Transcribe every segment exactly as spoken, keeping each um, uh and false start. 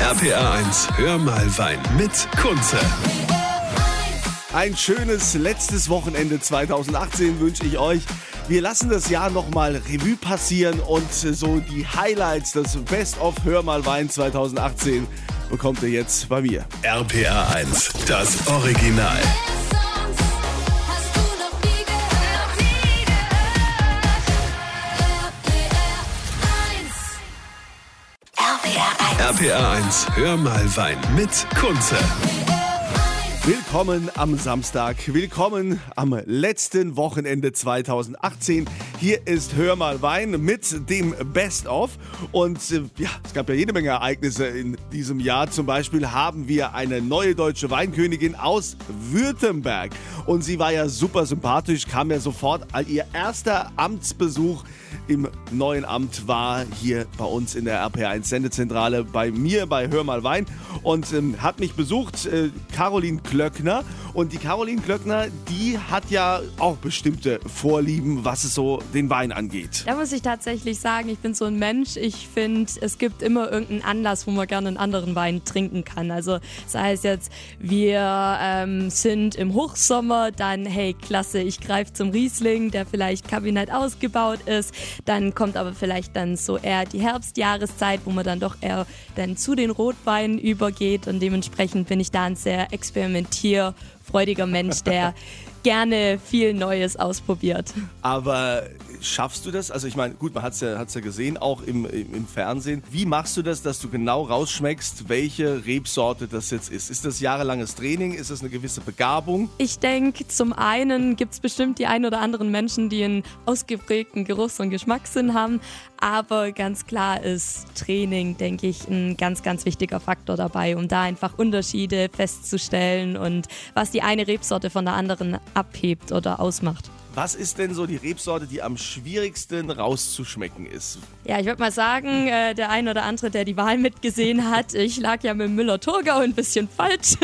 R P R eins, hör mal Wein mit Kunze. Ein schönes letztes Wochenende zweitausendachtzehn wünsche ich euch. Wir lassen das Jahr nochmal Revue passieren und so die Highlights, das Best of Hör mal Wein zweitausendachtzehn bekommt ihr jetzt bei mir. R P R eins, das Original. R P R eins, hör mal Wein mit Kunze. Willkommen am Samstag, willkommen am letzten Wochenende zweitausendachtzehn. Hier ist Hör mal Wein mit dem Best-of. Und ja, es gab ja jede Menge Ereignisse in diesem Jahr. Zum Beispiel haben wir eine neue deutsche Weinkönigin aus Württemberg. Und sie war ja super sympathisch, kam ja sofort. Ihr erster Amtsbesuch im neuen Amt war hier bei uns in der R P eins Sendezentrale bei mir bei Hör mal Wein. Und ähm, hat mich besucht, äh, Caroline Klöckner. Und die Caroline Klöckner, die hat ja auch bestimmte Vorlieben, was es so den Wein angeht. Da muss ich tatsächlich sagen, ich bin so ein Mensch. Ich finde, es gibt immer irgendeinen Anlass, wo man gerne einen anderen Wein trinken kann. Also sei es jetzt, wir ähm, sind im Hochsommer, dann hey, klasse, ich greife zum Riesling, der vielleicht kabinett ausgebaut ist. Dann kommt aber vielleicht dann so eher die Herbstjahreszeit, wo man dann doch eher dann zu den Rotweinen übergeht. Und dementsprechend bin ich da ein sehr experimentierfreudiger Mensch, der gerne viel Neues ausprobiert. Aber schaffst du das? Also ich meine, gut, man hat es ja, hat's ja gesehen, auch im, im, im Fernsehen. Wie machst du das, dass du genau rausschmeckst, welche Rebsorte das jetzt ist? Ist das jahrelanges Training? Ist das eine gewisse Begabung? Ich denke, zum einen gibt es bestimmt die ein oder anderen Menschen, die einen ausgeprägten Geruchs- und Geschmackssinn haben. Aber ganz klar ist Training, denke ich, ein ganz, ganz wichtiger Faktor dabei, um da einfach Unterschiede festzustellen und was die eine Rebsorte von der anderen abhebt oder ausmacht. Was ist denn so die Rebsorte, die am schwierigsten rauszuschmecken ist? Ja, ich würde mal sagen, äh, der ein oder andere, der die Wahl mitgesehen hat, ich lag ja mit Müller-Thurgau ein bisschen falsch.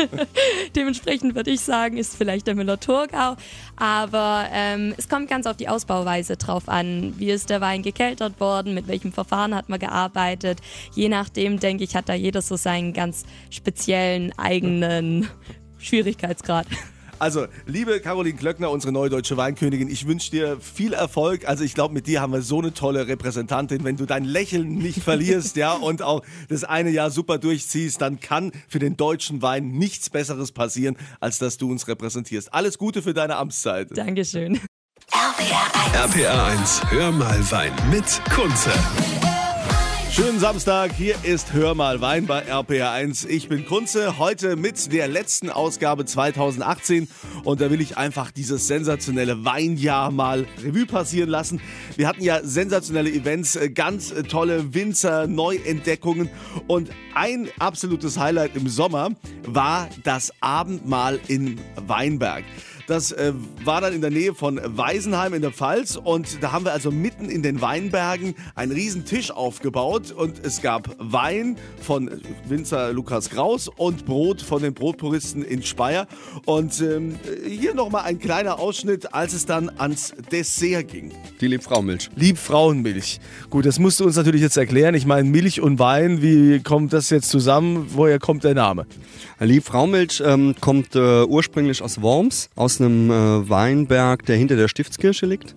Dementsprechend würde ich sagen, ist vielleicht der Müller-Thurgau. Aber ähm, es kommt ganz auf die Ausbauweise drauf an. Wie ist der Wein gekeltert worden? Mit welchem Verfahren hat man gearbeitet? Je nachdem, denke ich, hat da jeder so seinen ganz speziellen eigenen Schwierigkeitsgrad. Also, liebe Caroline Klöckner, unsere neue deutsche Weinkönigin, ich wünsche dir viel Erfolg. Also, ich glaube, mit dir haben wir so eine tolle Repräsentantin. Wenn du dein Lächeln nicht verlierst, ja, und auch das eine Jahr super durchziehst, dann kann für den deutschen Wein nichts Besseres passieren, als dass du uns repräsentierst. Alles Gute für deine Amtszeit. Dankeschön. R P R eins, hör mal Wein mit Kunze. Schönen Samstag, hier ist Hör mal Wein bei R P R eins. Ich bin Kunze, heute mit der letzten Ausgabe zweitausendachtzehn. Und da will ich einfach dieses sensationelle Weinjahr mal Revue passieren lassen. Wir hatten ja sensationelle Events, ganz tolle Winzer, Neuentdeckungen. Und ein absolutes Highlight im Sommer war das Abendmahl in Weinberg. Das äh, war dann in der Nähe von Weisenheim in der Pfalz und da haben wir also mitten in den Weinbergen einen riesen Tisch aufgebaut und es gab Wein von Winzer Lukas Graus und Brot von den Brotpuristen in Speyer. Und ähm, hier nochmal ein kleiner Ausschnitt, als es dann ans Dessert ging. Die Liebfrauenmilch. Liebfrauenmilch. Gut, das musst du uns natürlich jetzt erklären. Ich meine, Milch und Wein, wie kommt das jetzt zusammen? Woher kommt der Name? Liebfrauenmilch ähm, kommt äh, ursprünglich aus Worms, aus einem äh, Weinberg, der hinter der Stiftskirche liegt.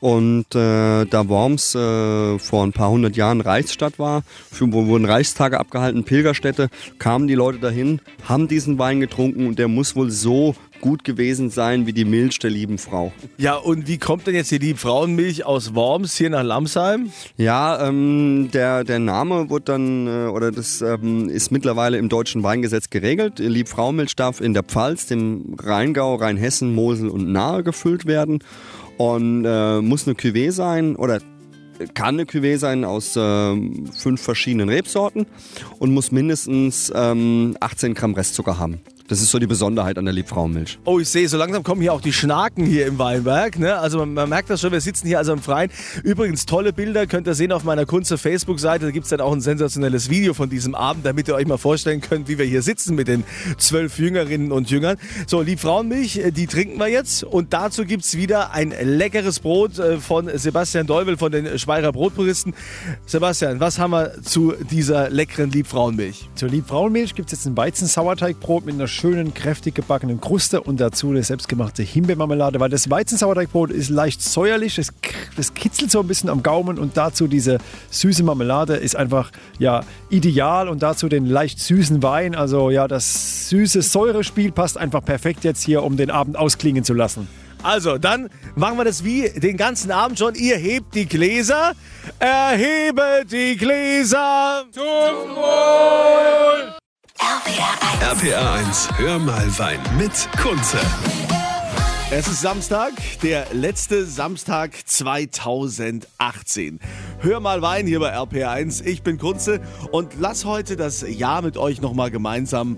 Und äh, da Worms äh, vor ein paar hundert Jahren Reichsstadt war, für, wo wurden Reichstage abgehalten, Pilgerstätte, kamen die Leute dahin, haben diesen Wein getrunken und der muss wohl so gut gewesen sein wie die Milch der lieben Frau. Ja, und wie kommt denn jetzt die Liebfrauenmilch aus Worms hier nach Lamsheim? Ja, ähm, der, der Name wird dann, äh, oder das ähm, ist mittlerweile im deutschen Weingesetz geregelt. Liebfrauenmilch darf in der Pfalz, dem Rheingau, Rheinhessen, Mosel und Nahe gefüllt werden. Und äh, muss eine Cuvée sein oder kann eine Cuvée sein aus äh, fünf verschiedenen Rebsorten und muss mindestens ähm, achtzehn Gramm Restzucker haben. Das ist so die Besonderheit an der Liebfrauenmilch. Oh, ich sehe, so langsam kommen hier auch die Schnaken hier im Weinberg. Ne? Also man, man merkt das schon, wir sitzen hier also im Freien. Übrigens, tolle Bilder könnt ihr sehen auf meiner Kunze Facebook-Seite. Da gibt es dann auch ein sensationelles Video von diesem Abend, damit ihr euch mal vorstellen könnt, wie wir hier sitzen mit den zwölf Jüngerinnen und Jüngern. So, Liebfrauenmilch, die trinken wir jetzt. Und dazu gibt es wieder ein leckeres Brot von Sebastian Deubel, von den Speyerer Brotpuristen. Sebastian, was haben wir zu dieser leckeren Liebfrauenmilch? Zur Liebfrauenmilch gibt es jetzt ein Weizensauerteigbrot mit einer schönen, kräftig gebackenen Kruste und dazu eine selbstgemachte Himbeermarmelade, weil das Weizensauerteigbrot ist leicht säuerlich, das, das kitzelt so ein bisschen am Gaumen und dazu diese süße Marmelade ist einfach ja, ideal und dazu den leicht süßen Wein, also ja, das süße Säurespiel passt einfach perfekt jetzt hier, um den Abend ausklingen zu lassen. Also, dann machen wir das wie den ganzen Abend schon. Ihr hebt die Gläser. Erhebe die Gläser. Zum Wohl. R P R eins. R P R eins. Hör mal Wein mit Kunze. Es ist Samstag, der letzte Samstag zweitausendachtzehn. Hör mal Wein hier bei R P R eins. Ich bin Kunze und lass heute das Jahr mit euch nochmal gemeinsam,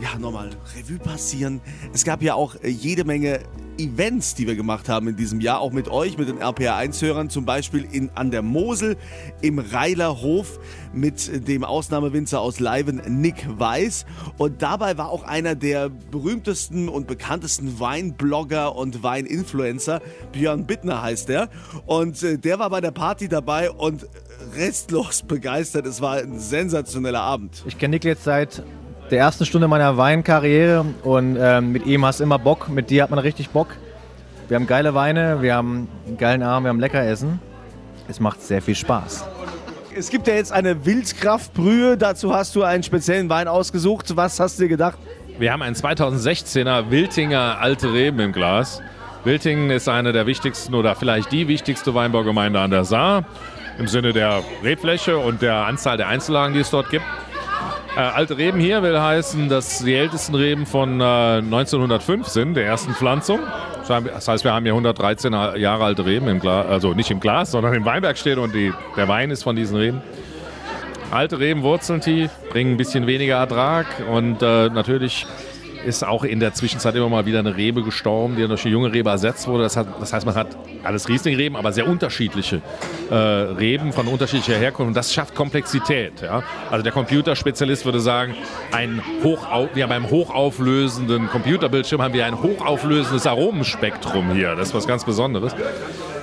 ja, nochmal Revue passieren. Es gab ja auch jede Menge Events, die wir gemacht haben in diesem Jahr, auch mit euch, mit den R P R eins-Hörern, zum Beispiel in, an der Mosel im Reilerhof mit dem Ausnahmewinzer aus Leiven, Nick Weiß. Und dabei war auch einer der berühmtesten und bekanntesten Weinblogger und Weininfluencer, Björn Bittner heißt der. Und äh, der war bei der Party dabei und restlos begeistert. Es war ein sensationeller Abend. Ich kenne Nick jetzt seit der ersten Stunde meiner Weinkarriere und ähm, mit ihm hast du immer Bock, mit dir hat man richtig Bock. Wir haben geile Weine, wir haben einen geilen Abend, wir haben lecker Essen. Es macht sehr viel Spaß. Es gibt ja jetzt eine Wildkraftbrühe, dazu hast du einen speziellen Wein ausgesucht. Was hast du dir gedacht? Wir haben einen zweitausendsechzehner Wiltinger Alte Reben im Glas. Wiltingen ist eine der wichtigsten oder vielleicht die wichtigste Weinbaugemeinde an der Saar. Im Sinne der Rebfläche und der Anzahl der Einzellagen, die es dort gibt. Äh, alte Reben hier will heißen, dass die ältesten Reben von äh, neunzehnhundertfünf sind, der ersten Pflanzung. Das heißt, wir haben hier hundertdreizehn Jahre alte Reben, im Glas, also nicht im Glas, sondern im Weinberg stehen und die, der Wein ist von diesen Reben. Alte Reben wurzeln tief, bringen ein bisschen weniger Ertrag und äh, natürlich ist auch in der Zwischenzeit immer mal wieder eine Rebe gestorben, die durch eine junge Rebe ersetzt wurde. Das, hat, das heißt, man hat alles Riesling-Reben, aber sehr unterschiedliche äh, Reben von unterschiedlicher Herkunft. Und das schafft Komplexität. Ja? Also der Computerspezialist würde sagen, ein Hochau- wir haben einen hochauflösenden Computerbildschirm, haben wir ein hochauflösendes Aromenspektrum hier. Das ist was ganz Besonderes.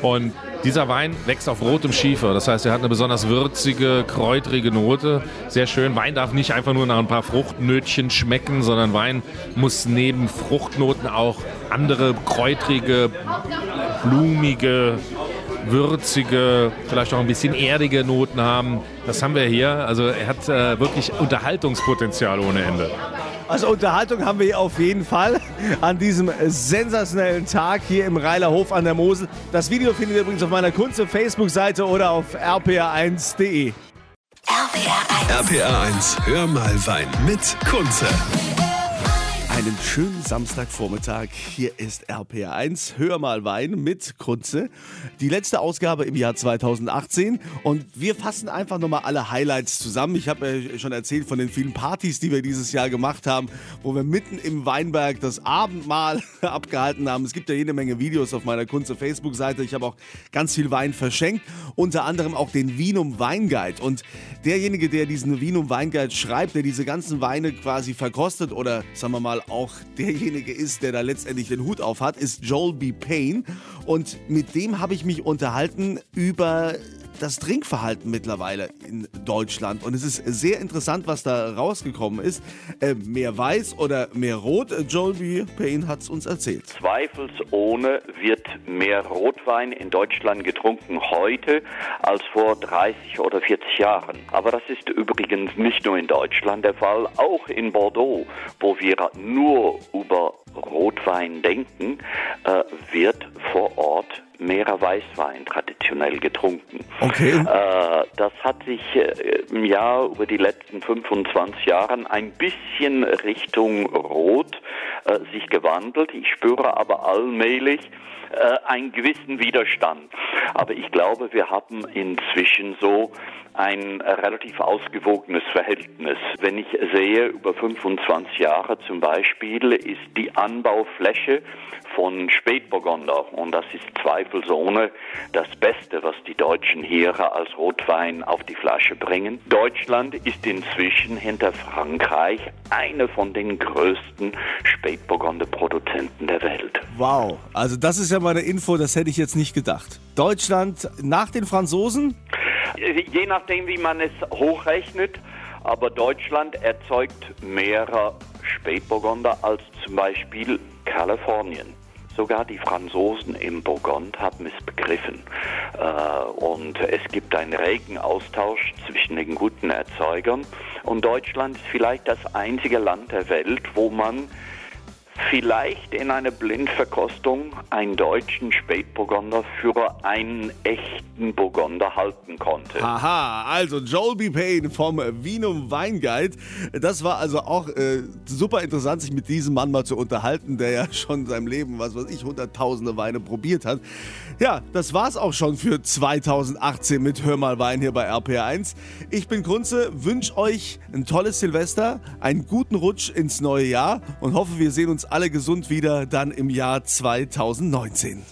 Und dieser Wein wächst auf rotem Schiefer. Das heißt, er hat eine besonders würzige, kräutrige Note. Sehr schön. Wein darf nicht einfach nur nach ein paar Fruchtnötchen schmecken, sondern Wein muss neben Fruchtnoten auch andere kräutrige, blumige, würzige, vielleicht auch ein bisschen erdige Noten haben. Das haben wir hier. Also er hat äh, wirklich Unterhaltungspotenzial ohne Ende. Also Unterhaltung haben wir hier auf jeden Fall an diesem sensationellen Tag hier im Reilerhof an der Mosel. Das Video findet ihr übrigens auf meiner Kunze Facebook-Seite oder auf r p r eins punkt d e. R P R eins. R P R eins. Hör mal Wein mit Kunze. Einen schönen Samstagvormittag. Hier ist R P R eins. Hör mal Wein mit Kunze. Die letzte Ausgabe im Jahr zweitausendachtzehn. Und wir fassen einfach nochmal alle Highlights zusammen. Ich habe schon erzählt von den vielen Partys, die wir dieses Jahr gemacht haben, wo wir mitten im Weinberg das Abendmahl abgehalten haben. Es gibt ja jede Menge Videos auf meiner Kunze Facebook-Seite. Ich habe auch ganz viel Wein verschenkt. Unter anderem auch den Vinum Weinguide. Und derjenige, der diesen Vinum Weinguide schreibt, der diese ganzen Weine quasi verkostet oder, sagen wir mal, auch derjenige ist, der da letztendlich den Hut auf hat, ist Joel B. Payne. Und mit dem habe ich mich unterhalten über das Trinkverhalten mittlerweile in Deutschland. Und es ist sehr interessant, was da rausgekommen ist. Äh, mehr Weiß oder mehr Rot? Joel B. Payne hat es uns erzählt. Zweifelsohne wird mehr Rotwein in Deutschland getrunken heute als vor dreißig oder vierzig Jahren. Aber das ist übrigens nicht nur in Deutschland der Fall, auch in Bordeaux, wo wir nur über Rotwein denken, äh, wird vor Ort mehr Weißwein traditionell getrunken. Okay. Äh, das hat sich äh, im Jahr über die letzten fünfundzwanzig Jahren ein bisschen Richtung Rot äh, sich gewandelt. Ich spüre aber allmählich äh, einen gewissen Widerstand. Aber ich glaube, wir haben inzwischen so ein relativ ausgewogenes Verhältnis. Wenn ich sehe, über fünfundzwanzig Jahre zum Beispiel ist die Anbaufläche von Spätburgunder, und das ist zweifelsohne das Beste, was die Deutschen hier als Rotwein auf die Flasche bringen. Deutschland ist inzwischen hinter Frankreich eine von den größten Spätburgunder-Produzenten der Welt. Wow, also das ist ja mal eine Info, das hätte ich jetzt nicht gedacht. Deutschland nach den Franzosen? Je nachdem, wie man es hochrechnet, aber Deutschland erzeugt mehr Spätburgunder als zum Beispiel Kalifornien. Sogar die Franzosen im Burgund haben es begriffen. Und es gibt einen regen Austausch zwischen den guten Erzeugern. Und Deutschland ist vielleicht das einzige Land der Welt, wo man vielleicht in einer Blindverkostung einen deutschen Spätburgunder für einen echten Burgunder halten konnte. Aha, also Joel B. Payne vom Vinum Weinguide. Das war also auch äh, super interessant, sich mit diesem Mann mal zu unterhalten, der ja schon in seinem Leben, was weiß ich, hunderttausende Weine probiert hat. Ja, das war's auch schon für zweitausendachtzehn mit Hör mal Wein hier bei R P eins. Ich bin Kunze, wünsche euch ein tolles Silvester, einen guten Rutsch ins neue Jahr und hoffe, wir sehen uns alle gesund wieder dann im Jahr zweitausendneunzehn.